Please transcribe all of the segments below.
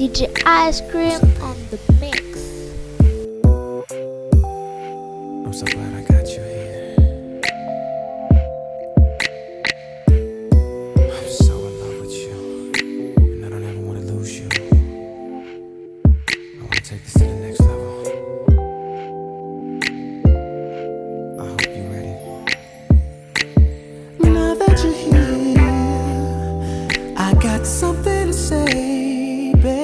DJ Ice Cream on the mix. I'm so glad I got you here. I'm so in love with you, and I don't ever want to lose you. I want to take this to the next level. I hope you're ready. Now that you're here, I got something to say. Be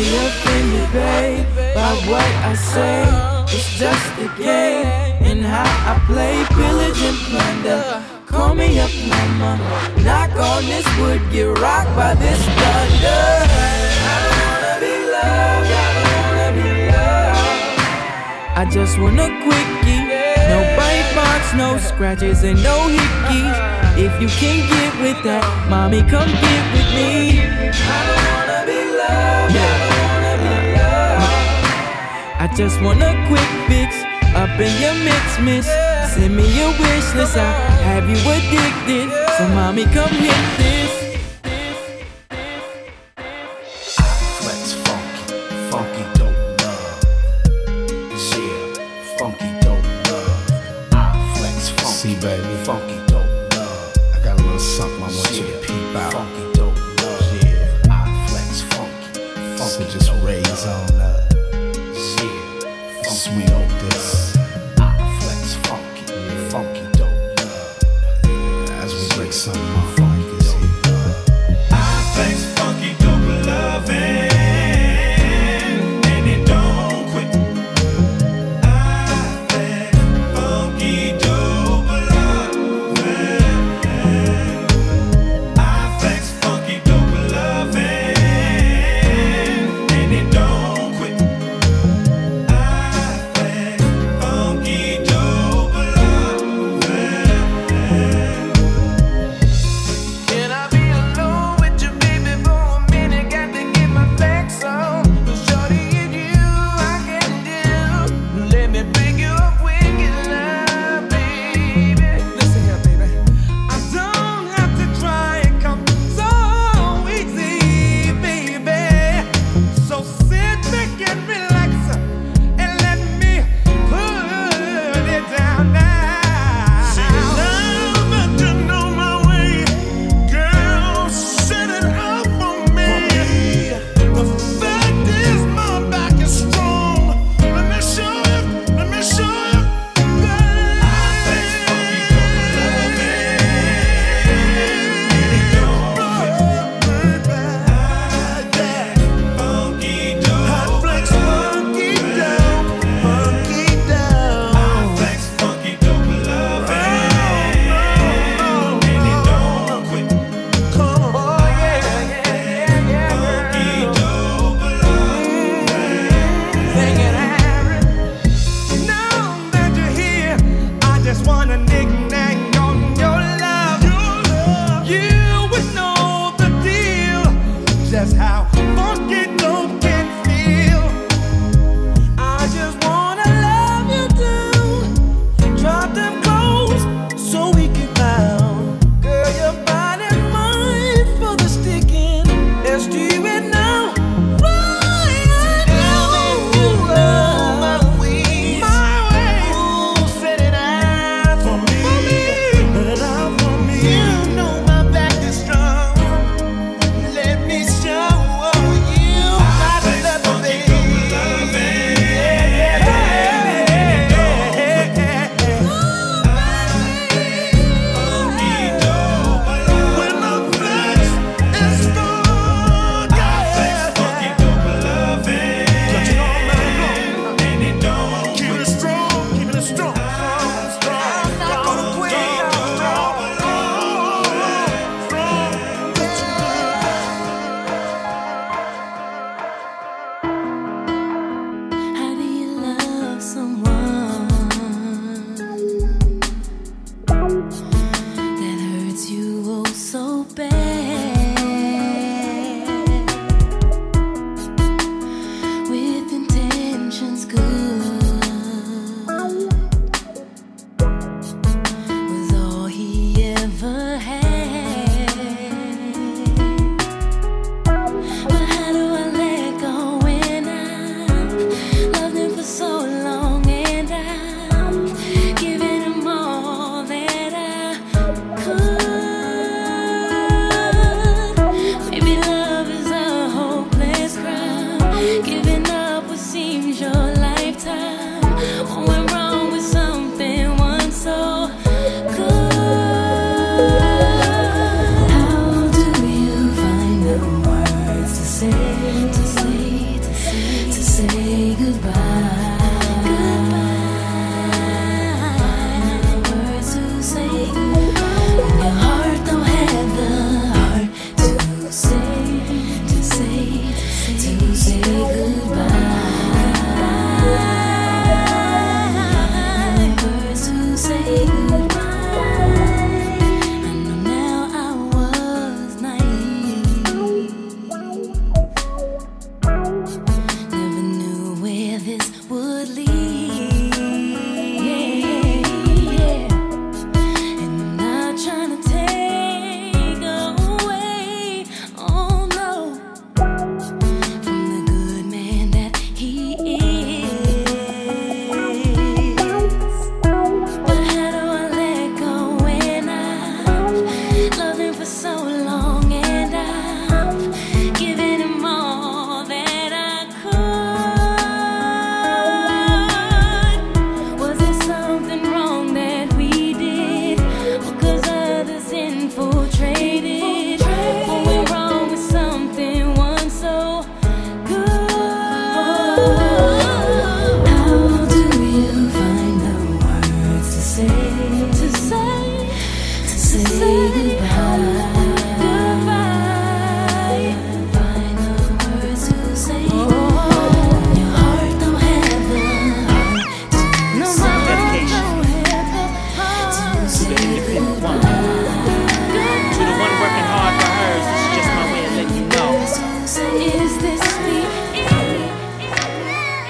be offended, babe, by what I say. It's just a game and how I play. Pillage and plunder, call me a plumber. Knock on this wood, get rocked by this thunder. I don't wanna be loved, I don't wanna be loved. I just want a quickie, no bite marks, no scratches and no hickeys. If you can't get with that, mommy, come get with me. I don't wanna be loved, I don't wanna be loved. I just want a quick fix, up in your mix, miss. Send me your wish list, I have you addicted. So mommy, come hit this. I flex funky, funky dope love. Yeah, funky dope love. I flex funky, see, baby, funky dope love. I got a little something I want you to peep out. Funky dope love, yeah. I flex funky, funky, so just raise on up. Yeah, sweet on this. Some of my funk is here. I flex funky dope loving, and it don't quit. I flex funky dope loving. I flex funky dope loving, and it don't quit. I flex funky dope loving.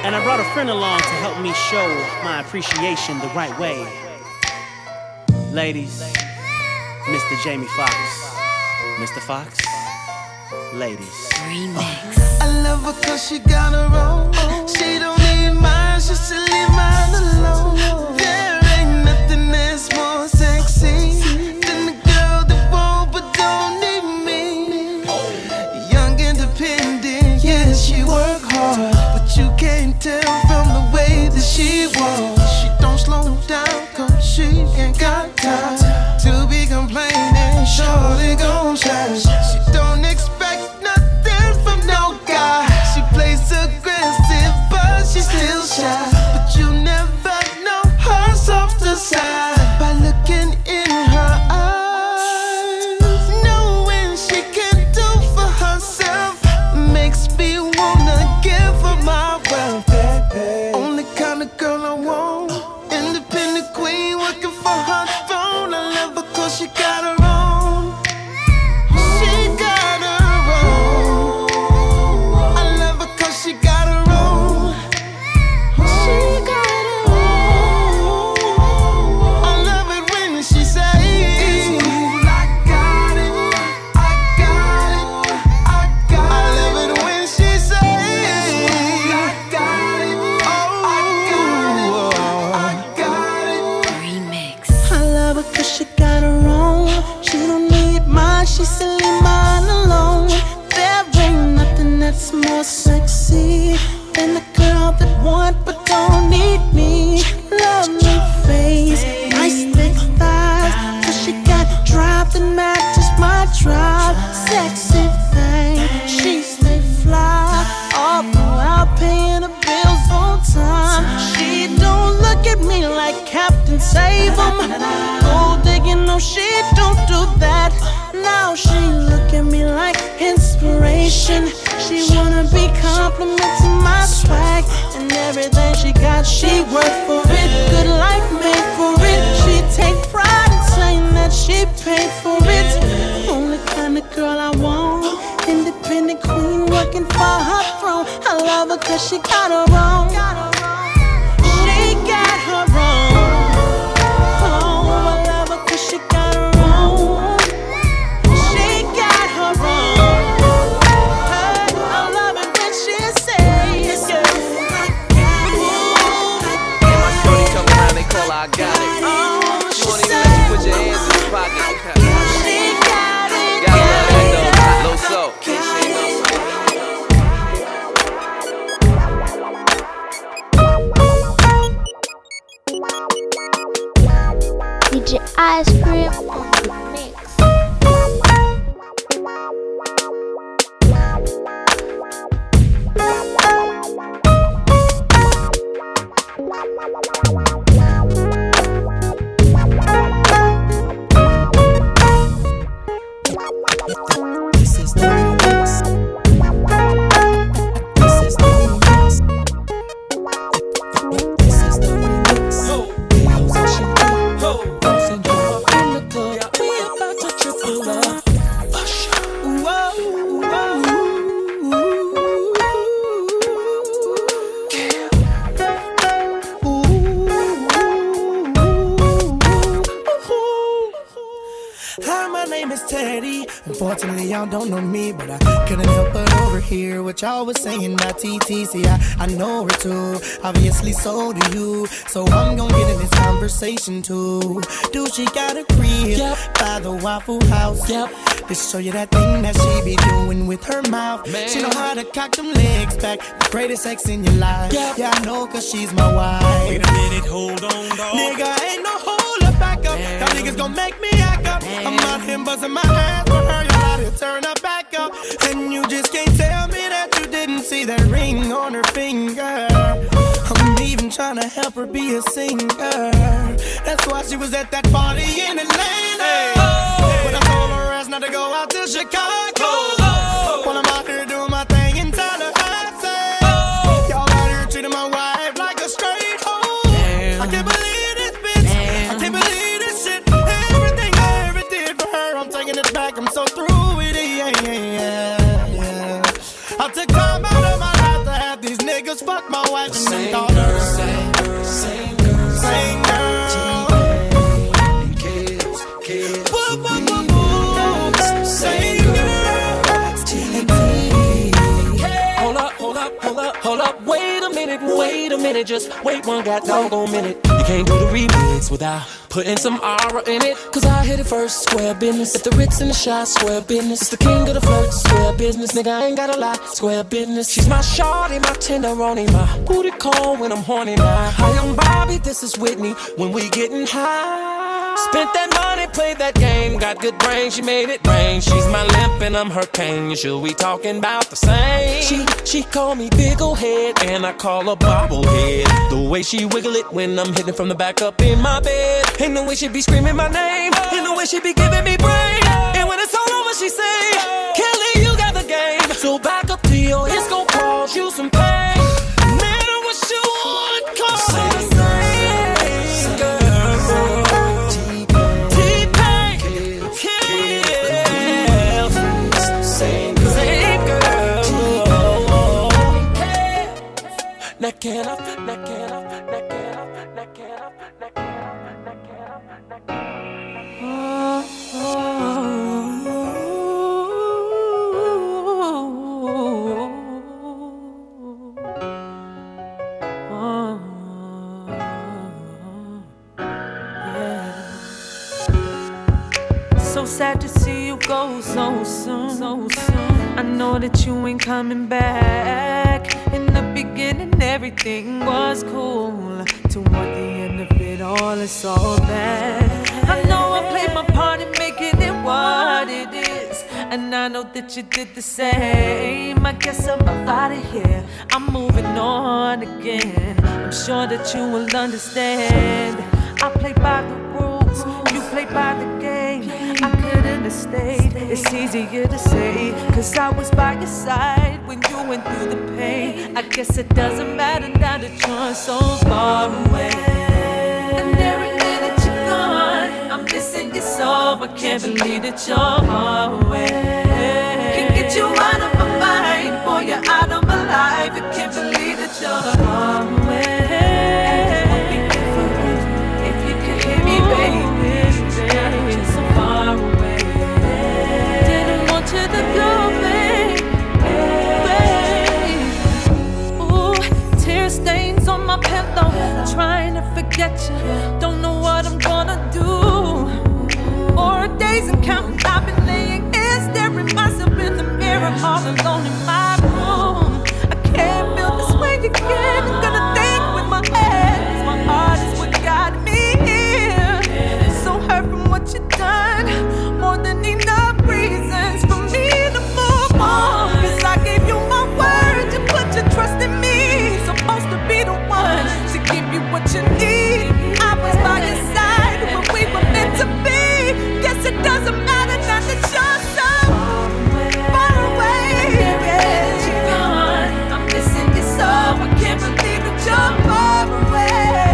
And I brought a friend along to help me show my appreciation the right way. Ladies, Mr. Jamie Foxx. Mr. Foxx, ladies. Remix. I love her cause she got her own. She don't need mine, she should leave mine alone. There ain't nothing that's more sexy than the girl that won't but don't need me. Young, independent, yeah, she work hard. You can't tell from the way that she walks. She don't slow down cause she ain't got time to be complaining, shorty gon' shine. She don't expect nothing from no guy. She plays aggressive but she's still shy. But you never know her softer side by looking in her eyes. Knowing she can do for herself makes me wanna give her my. Only kind of girl I want. Independent queen working for her throne. I love her cause she got her own. She got her own. I love her cause she got her own. She got her own. I love it when she says I got it, I got it, I got it. I love it when she says she got her own. She don't need mine, she still leave mine alone. There ain't nothing that's more sexy than the girl that want but don't need me. Lovely face, nice thick thighs, cause she got drive that matches my drive. Sexy thing, she stay fly, although I'll pay the bills on time. She don't look at me like Captain Save 'Em. No, she don't do that. Now she look at me like inspiration. She wanna be complimenting my swag and everything she got. She worked for it, good life made for it. She take pride in saying that she paid for it. Only kind of girl I want. Independent queen working for her throne. I love her cause she got her own. She got her own. I got it. She won't even let you put your hands in your pocket. She got it. Gotta love that though. Low soul. DJ Ice Cream on the mix. Y'all was saying that TTC, I know her too. Obviously so do you. So I'm gonna get in this conversation too. Do she got a crib by the Waffle House? To show you that thing that she be doing with her mouth. Man. She know how to cock them legs back. The greatest sex in your life. Yeah, I know cause she's my wife. Wait a minute, hold on, dog. Nigga, ain't no hold up, back up. Y'all niggas gon' make me act up. I'm out here buzzing my ass for her. Y'all out here turn her back up. And you just can't tell me that didn't see that ring on her finger. I'm even trying to help her be a singer. That's why she was at that party in Atlanta. Hey. Oh. about to go out to Chicago. While I'm out here doing my thing in Tallahassee. Y'all out here treating my wife like a straight hoe. I can't believe this bitch. I can't believe this shit. Everything I ever did for her, I'm taking it back. I'm so through with it. I took time out of my life to have these niggas fuck my wife and then call her. Same girl, same girl, and kids. Same girl. Hold up, wait a minute, just wait one goddamn minute. You can't do the remix without putting some aura in it. Cause I hit it first, square business. At the Ritz and the shot, square business. It's the king of the flirt, square business. Nigga, I ain't gotta lie, square business. She's my shawty, my tenderoni, my booty call when I'm horny now. Hi, I'm Bobby, this is Whitney, when we getting high. Spent that money, played that game, got good brain, she made it rain. She's my limp and I'm her cane, you sure we talking about the same. She call me big ol' head and I call her bobblehead. The way she wiggle it when I'm hitting from the back up in my bed. And the way she be screaming my name, and the way she be giving me brain. And when it's all over she say, Kelly, you got the game. So back up to your hips, gon' cause you some pain. Man, I wish you would call me. So sad to see you go so soon. I know that you ain't coming back. In the beginning everything was cool. Toward the end of it all it's all bad. I know I played my part in making it what it is, and I know that you did the same. I guess I'm out of here, I'm moving on again. I'm sure that you will understand. I play by the rules, you play by the game. I couldn't have stayed, it's easier to say, cause I was by your side when you went through the pain. I guess it doesn't matter now that you're so far away. And every day that you're gone, I'm missing you so, I can't believe that you're far away. Can't get you out of my mind, boy you're out of my life. I can't believe that you're far away. If you could hear me baby, you're so far away. To the floor, babe, babe. Ooh, tear stains on my pillow, trying to forget you. Don't know what I'm gonna do. 4 days and counting, I've been laying here staring myself in the mirror, all alone in my room. I can't feel this way again. I'm gonna think with my head, 'cause my heart is what got me here. So hurt from what you done, more than enough reasons. Trust in me, supposed to be the one to give you what you need. I was by your side when we were meant to be. Guess it doesn't matter now that you're so far away. That you're gone, I'm missing you so, I can't believe that you're far away.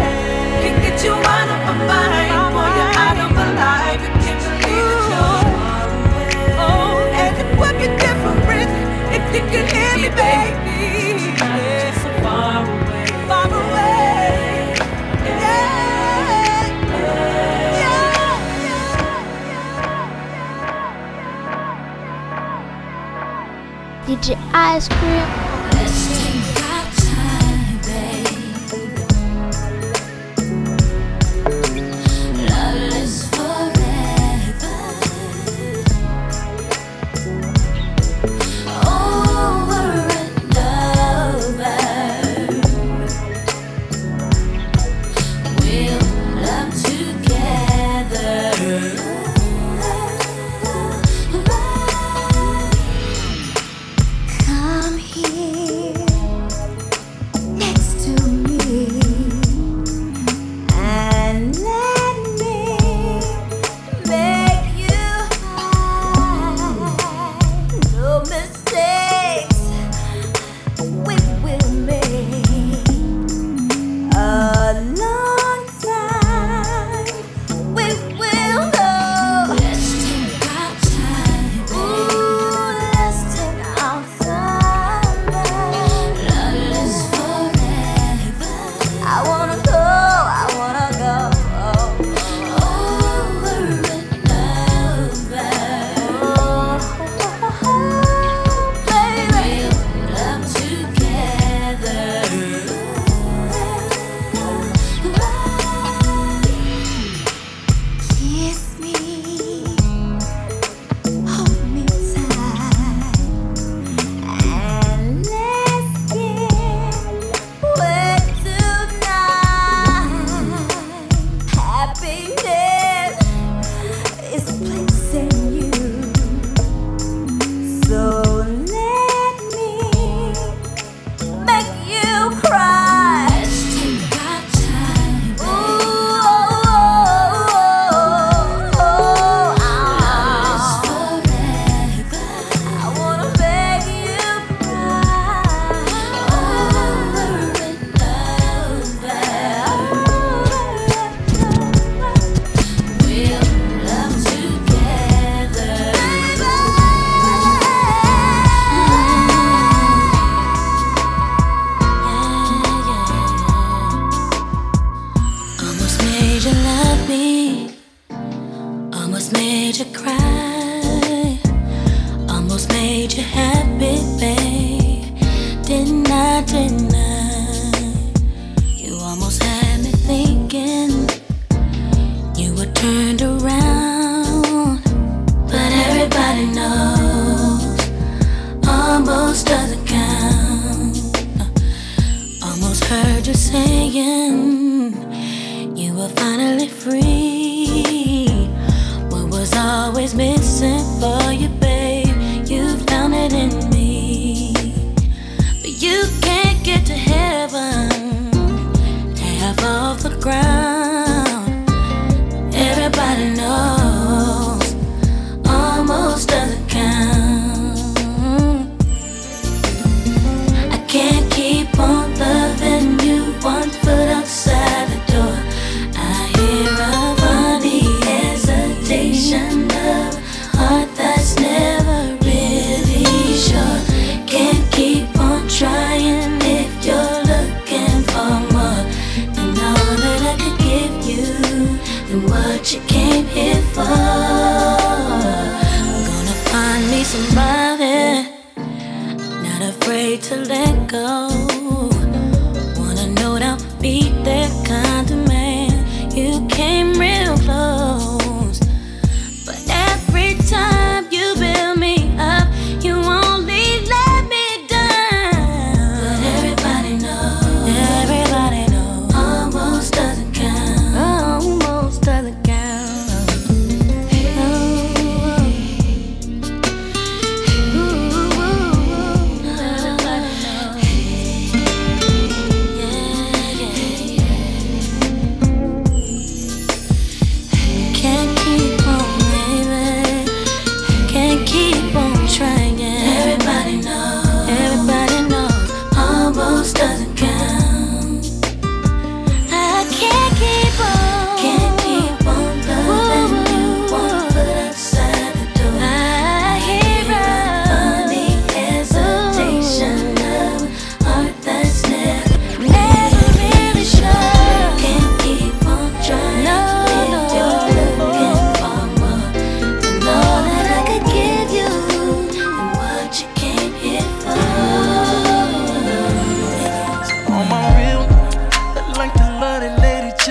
Can't get you out of my mind, boy you're out of my life. I can't believe that you're far away. Oh, and it would be different if you could hear me, baby. DJ Ice Cream. Come here. made you happy, babe. Didn't I deny? You almost had me thinking you were turned around. But everybody knows almost doesn't count. Almost heard you saying you were finally free. What was always missing for you, babe? You found it in me. But you can't get to heaven, half off the ground. Everybody knows almost doesn't count. I can't keep on loving you one foot outside the door. I hear a funny hesitation of a heart that's never sure. Can't keep on trying if you're looking for more than all that I could give you, than what you came here for. I'm gonna find me somebody, not afraid to let go. Wanna know that I'll be that kind of man. You came real close, but every time you build me up, you won't.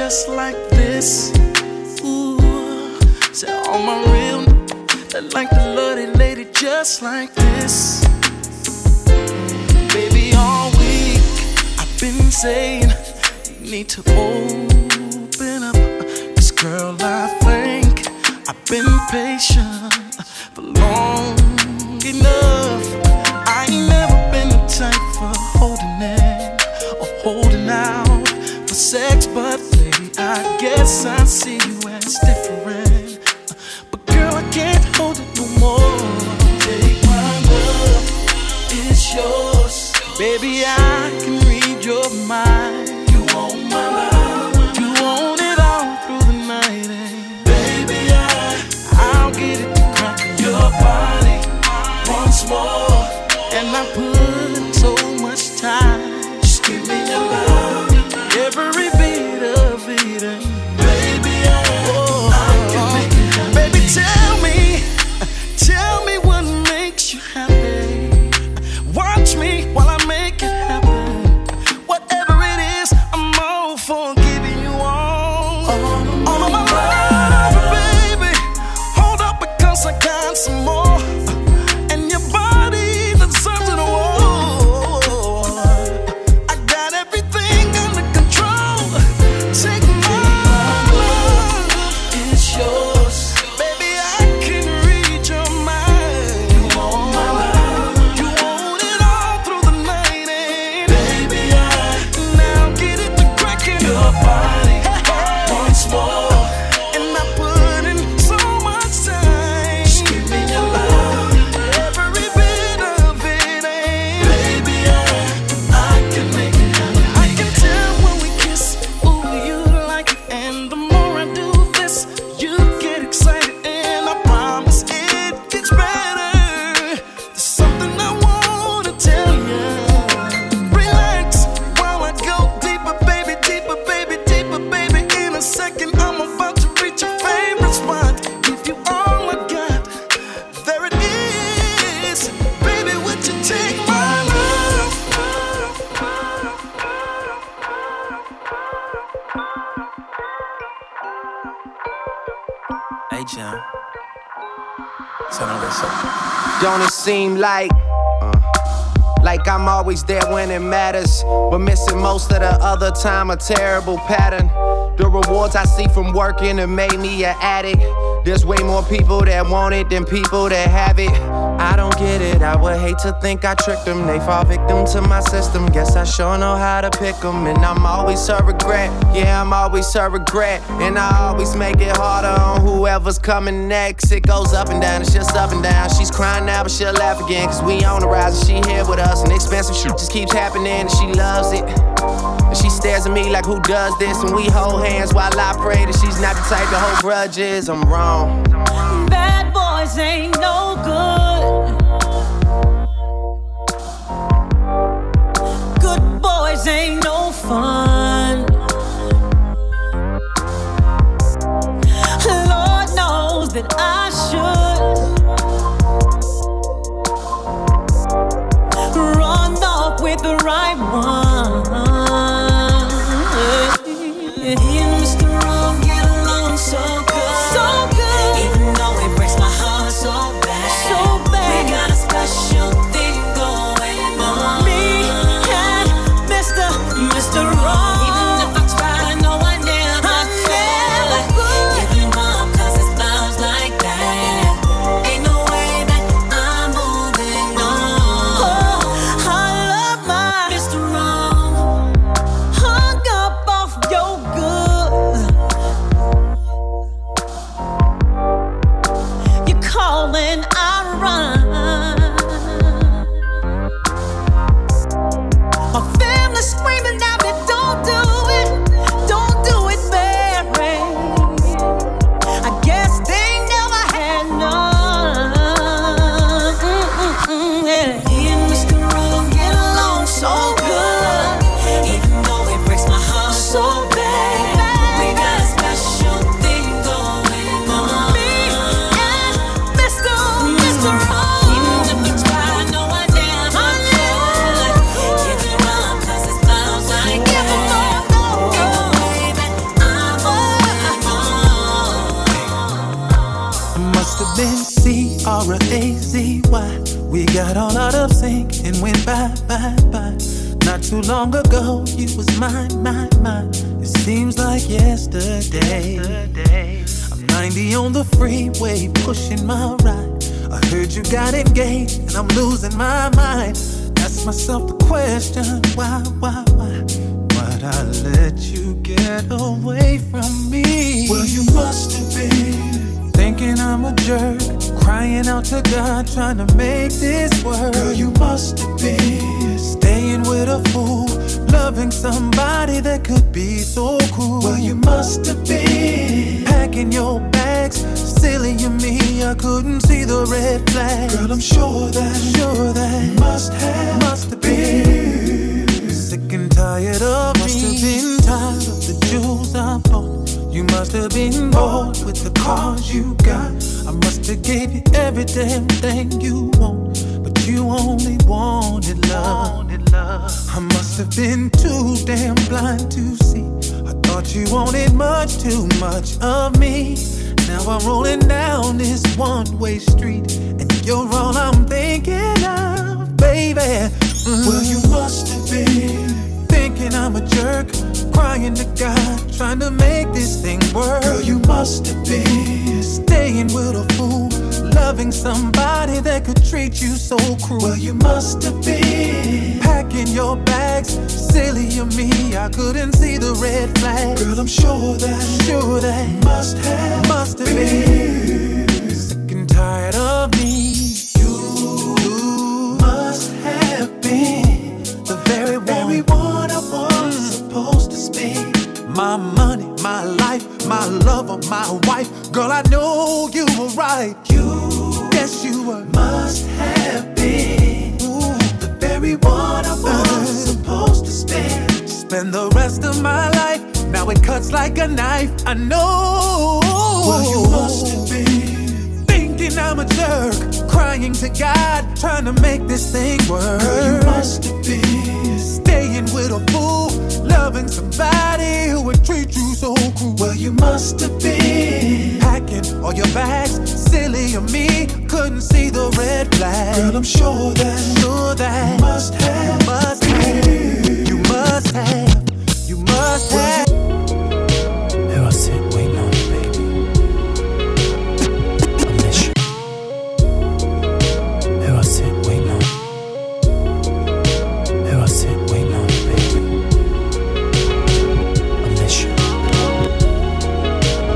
Once more, and I put in so much time. Don't it seem like I'm always there when it matters, but missing most of the other time, a terrible pattern. The rewards I see from working have made me an addict. There's way more people that want it than people that have it. I don't get it, I would hate to think I tricked them. They fall victim to my system, guess I sure know how to pick them. And I'm always her regret, yeah, I'm always her regret. And I always make it harder on whoever's coming next. It goes up and down, it's just up and down. She's crying now, but she'll laugh again, cause we on the rise and she here with us. And expensive shit just keeps happening and she loves it. And she stares at me like, who does this? And we hold hands while I pray that she's not the type to hold grudges. I'm wrong. Bad boys ain't no good. Good boys ain't no fun. Lord knows that I should run off with the right one. Yeah. You and Mr. Wrong get along so good, so good. Even though it breaks my heart so bad, so bad. We got a special thing going on. Mr. Wrong. Even if I try, I know I never could. Giving up cause it's love's like that. Ain't no way that I'm moving on. Oh, I love my Mr. Wrong. Hung up off your good. You're calling, I run. My family screaming out. We got all out of sync and went bye. Not too long ago, you was mine. It seems like yesterday. I'm 90 on the freeway, pushing my ride. I heard you got engaged and I'm losing my mind. Ask myself the question, why? Why'd I let you get away from me? Well, you must have been thinking I'm a jerk. Crying out to God, trying to make this work. Girl, you must have been staying with a fool, loving somebody that could be so cruel. Well, you must have been packing your bags. Silly of me, I couldn't see the red flags. Girl, I'm sure that must have been sick and tired of me. Must have been tired of the jewels I bought. You must have been bored with the cars you got. I must have gave you every damn thing you want, but you only wanted love. I must have been too damn blind to see. I thought you wanted much too much of me. Now I'm rolling down this one-way street, and you're all I'm thinking of, baby. Well, you must have been thinking I'm a jerk. Crying to God, trying to make this thing work. Girl, you must have been staying with a fool, loving somebody that could treat you so cruel. Well, you must have been packing your bags. Silly of me, I couldn't see the red flag. Girl, I'm sure that must have been sick and tired of me. You must have been the very one I was supposed to speak. My money, my life, my lover, my wife. Girl, I know you were right. You must have been the very one I was supposed to spend. Spend the rest of my life. Now it cuts like a knife, I know. Well, you must have been thinking I'm a jerk. Crying to God, trying to make this thing work. Girl, you must have been staying with a fool. loving somebody who would treat you so cruel. Well, you must have been packing all your bags. Silly of me, couldn't see the red flag. Girl, I'm sure that you must have, been. You must have, There I sit waiting on you, baby. I miss you. There I sit waiting on you. There I sit waiting on you, baby. I miss you.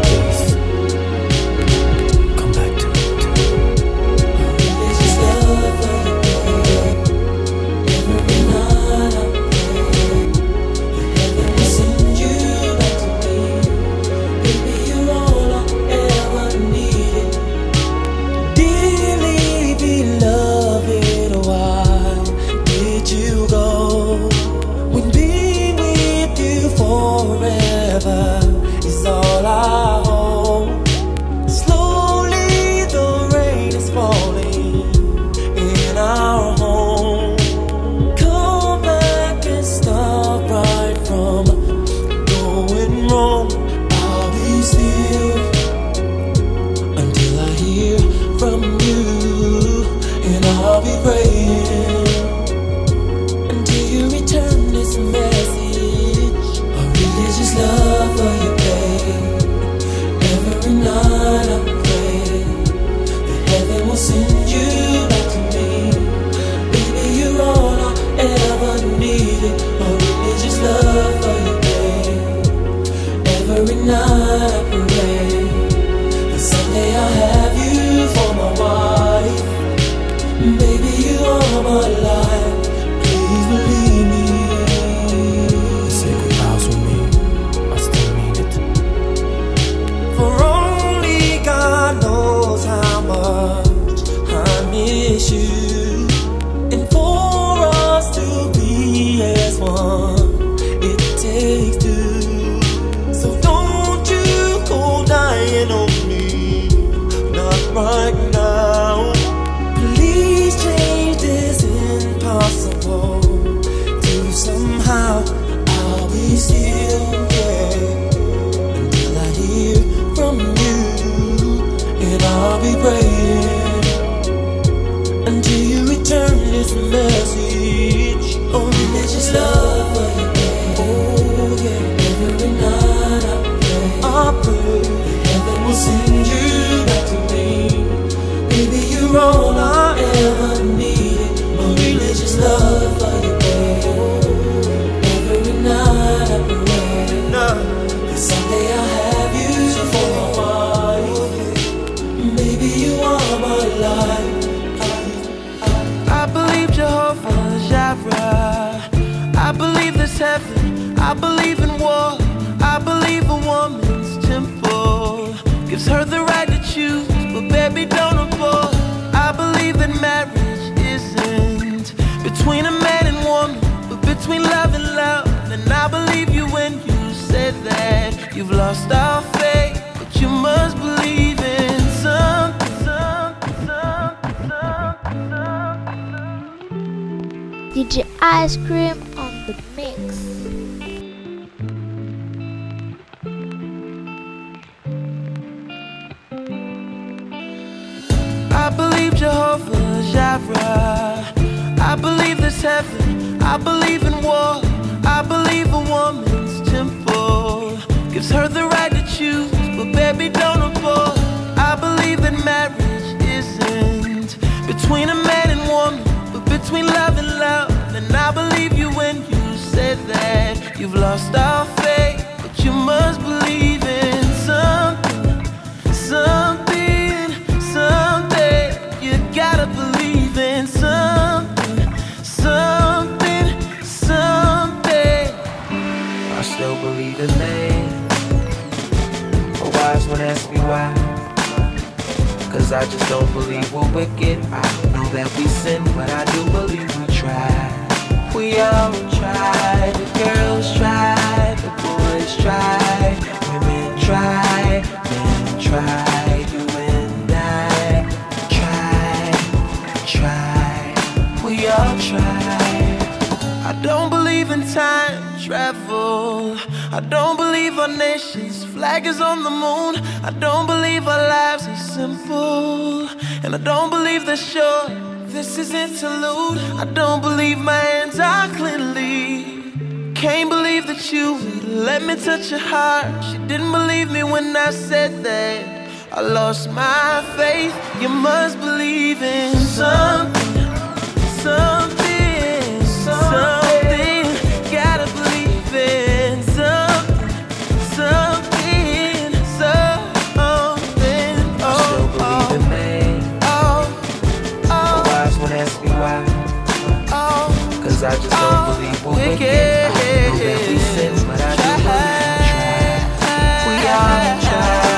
Please come back to me too. This is love for you, baby. Every night I'm travel. don't believe our nation's flag is on the moon. I don't believe our lives are simple, and I don't believe they're short. This is interlude. I don't believe my hands are cleanly. Can't believe that you let me touch your heart. She didn't believe me when I said that I lost my faith. You must believe in something, something, something. Gotta believe in something, something, something. I still believe in me. The wise one asked me why. 'Cause I just don't believe we're wicked. I believe that we sin, but I do believe we try. We are trying.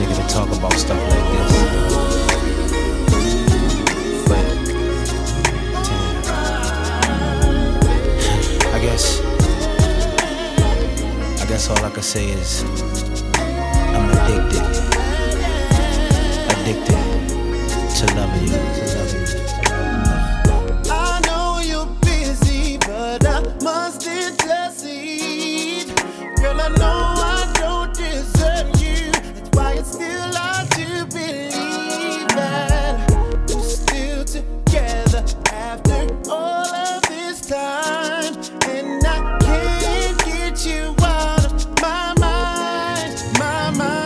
nigga to talk about stuff like this. But, damn. I guess all I can say is I'm addicted to loving you. I know you're busy, but I must intercede. Girl, I know I don't deserve you. That's why it's still hard to believe that we're still together after all of this time. And I can't get you out of my mind, my mind.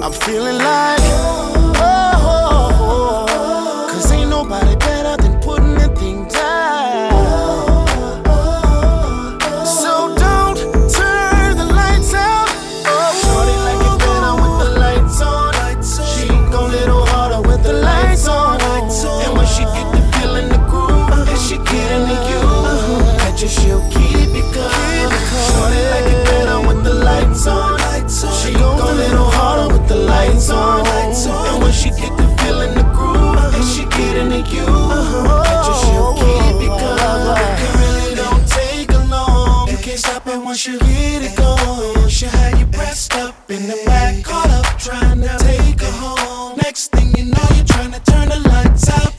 I'm feeling like, oh, Cause ain't nobody better than putting them things out. So don't turn the lights out. Shorty like it better with the lights on. She gon' little harder with the lights on. And when she get the feeling, the groove, and she get into you, that you she'll keep it going. Shorty like it better with the lights on. She gon' little harder with the lights on. And when she get the feeling, the groove, and she get into you, that you she'll keep it going. It really don't take a long. You can't stop it once you get it going. She had you pressed up in the back, caught up trying to take her home. Next thing you know, you're trying to turn the lights out.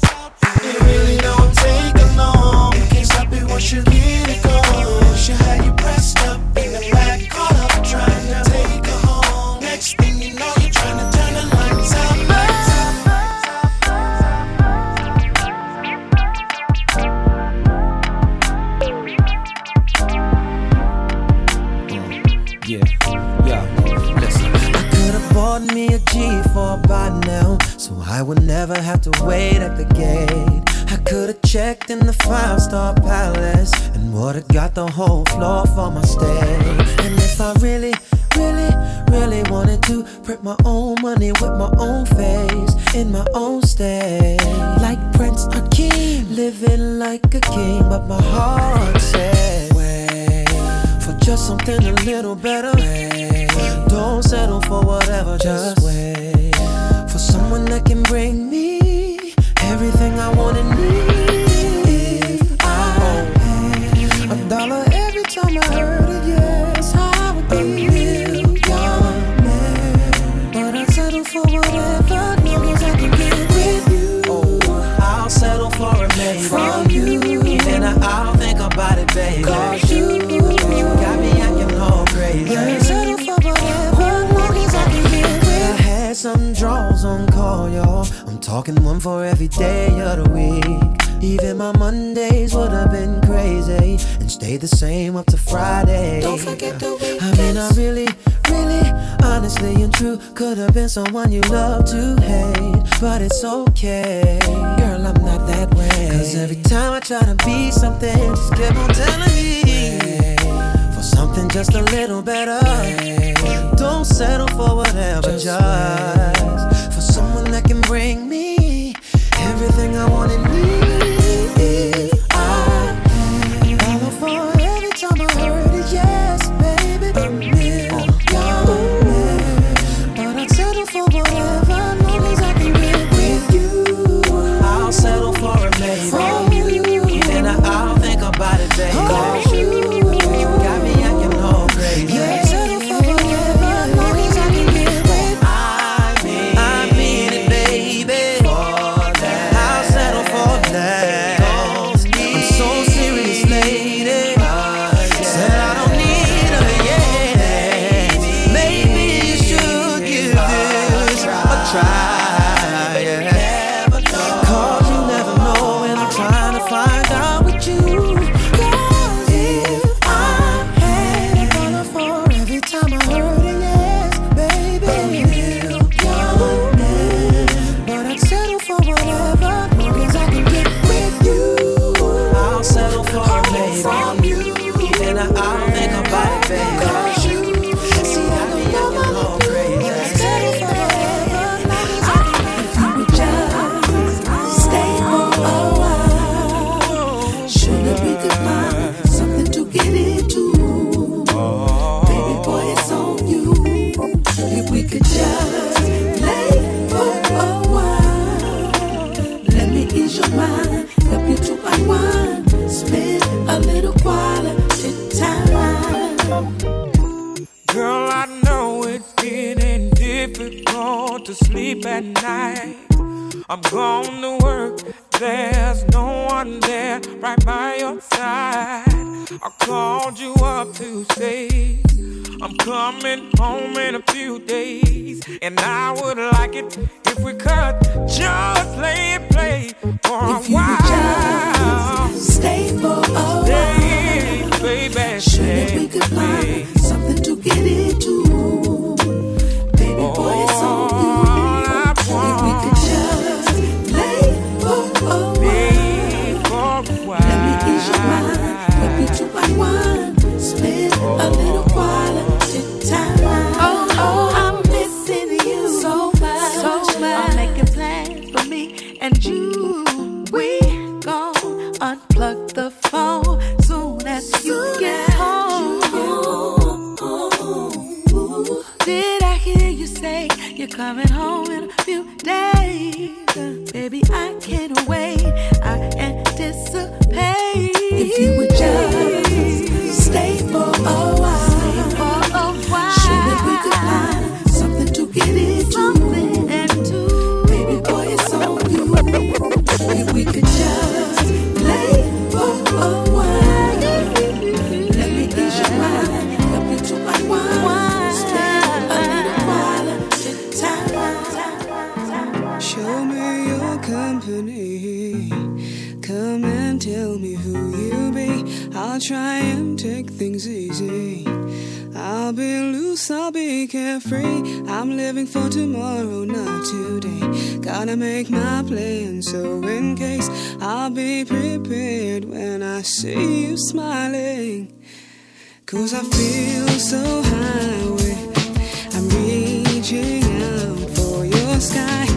It really don't take a long. You can't stop it once you get it going. She had you pressed up in the back, caught up trying to take her home. Next thing you know, you're trying to turn the lights out. Bought me a G4 by now, so I would never have to wait at the gate. I could've checked in the 5-star palace and would've got the whole floor for my stay. And if I really, really, really wanted to, print my own money with my own face, in my own state, like Prince Hakeem, living like a king. But my heart said, wait, for just something a little better. Don't settle for whatever, just wait for someone that can bring me everything I want and need. If I had $1 every time I heard it, yes, I would be a million man. But I'd settle for whatever, long as I can get with you. Oh, I'll settle for a man from you, and I'll think about it, baby. Cause you got me acting all crazy. Yeah. Some draws on call, y'all. I'm talking one for every day of the week. Even my Mondays would have been crazy and stayed the same up to Friday. Don't forget the weekends. I mean, I really, really, honestly and true, could have been someone you love to hate, but it's okay. Girl, I'm not that way. Cause every time I try to be something, just keep on telling me, wait, for something just a little better. Wait. Don't settle for whatever, just for someone that can bring me everything I want and need. I love for every time I heard it, yes, baby. A million, but I'd settle for whatever, long as I can get with you. I'll settle for a baby from you, and I'll think about it, baby. Cause you got me acting all crazy. Yeah. Baby boy, it's on you. If we could just play for me. Come and tell me who you be. I'll try and take things easy. I'll be loose, I'll be carefree. I'm living for tomorrow, not today. Gotta make my plan, so in case I'll be prepared when I see you smiling. 'Cause I feel so high, I'm reaching out for your sky.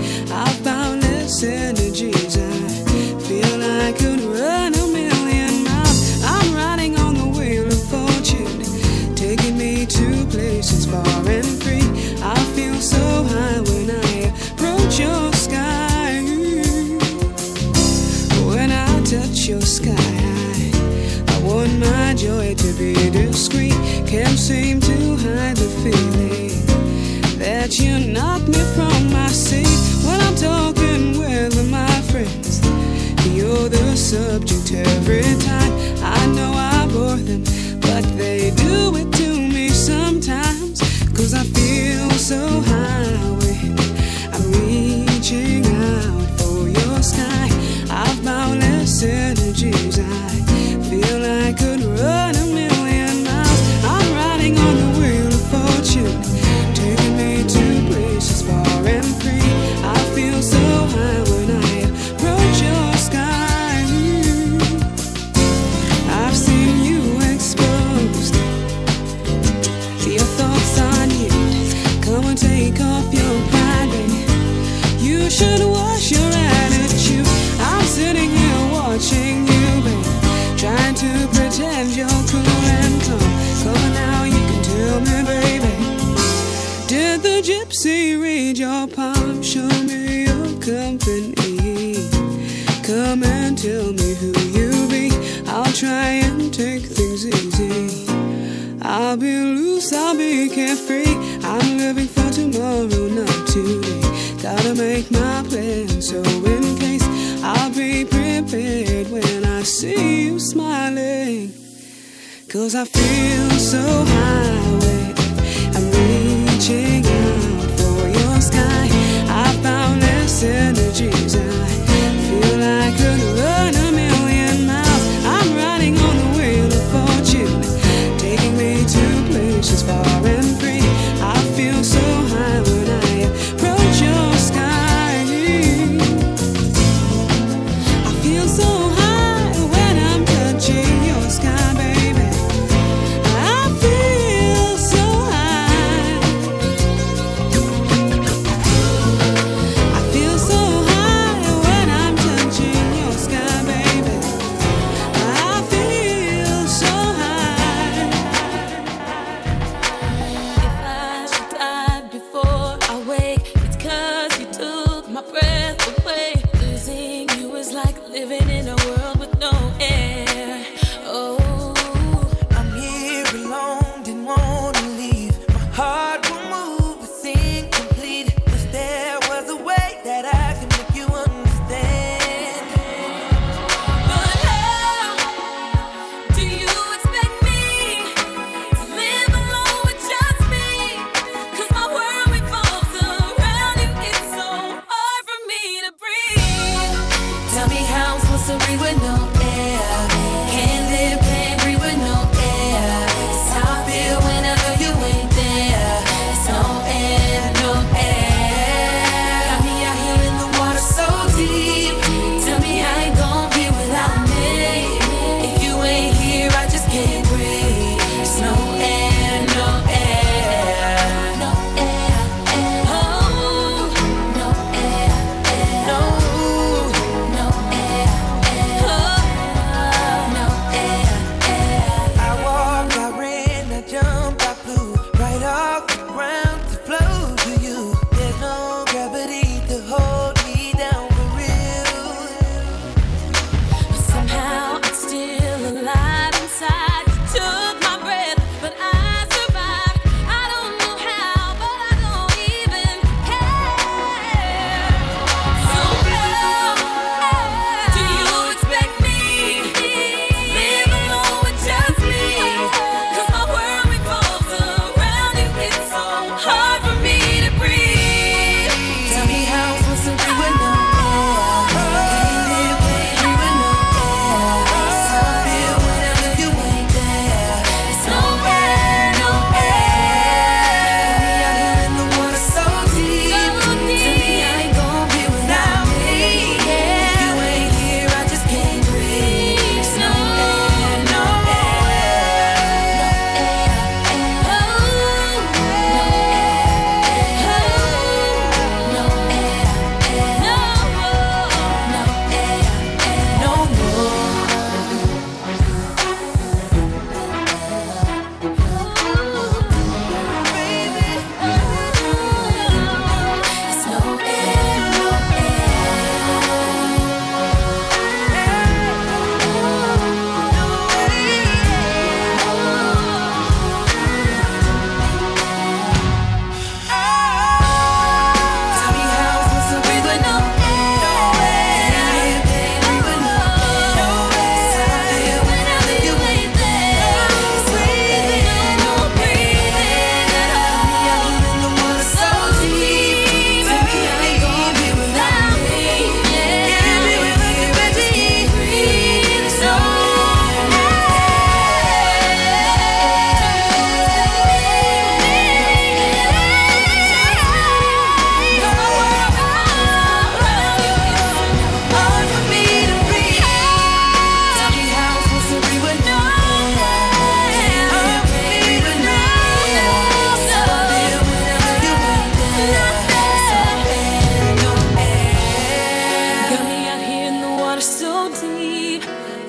I've boundless energies, I feel I could run a million miles. I'm riding on the wheel of fortune, taking me to places far and free. I feel so high when I approach your sky. When I touch your sky, I want my joy to be discreet. Can't seem to hide the feeling that you knock me from my seat. When I'm talking with my friends, you're the subject every time. I know I bore them, but they do it to me sometimes. 'Cause I feel so high, I'm reaching out for your sky. I've boundless energies, I feel I could run a million miles. I'm riding on the wheel of fortune, taking me to places far and free. I feel so high when I approach your sky. I've seen you exposed, your thoughts on you. Come and take off your pride, baby. You should wash your attitude. I'm sitting here watching you, baby, trying to pretend you're cool and calm. Come now, you can tell me, baby, did the gypsy read your palm? Show me your company. Come and tell me who you be. I'll try and take things easy. I'll be loose, I'll be carefree. I'm living for tomorrow, not today. Gotta make my plan, so in case I'll be prepared when I see you smiling. 'Cause I feel so high, I'm reaching out for your sky. I found this energies, I feel I could run a million miles. I'm riding on the wheel of fortune, taking me to places far and free. I feel so high when I approach your sky.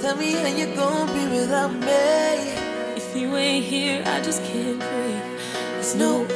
Tell me how you gon' be without me. If you ain't here, I just can't breathe. There's no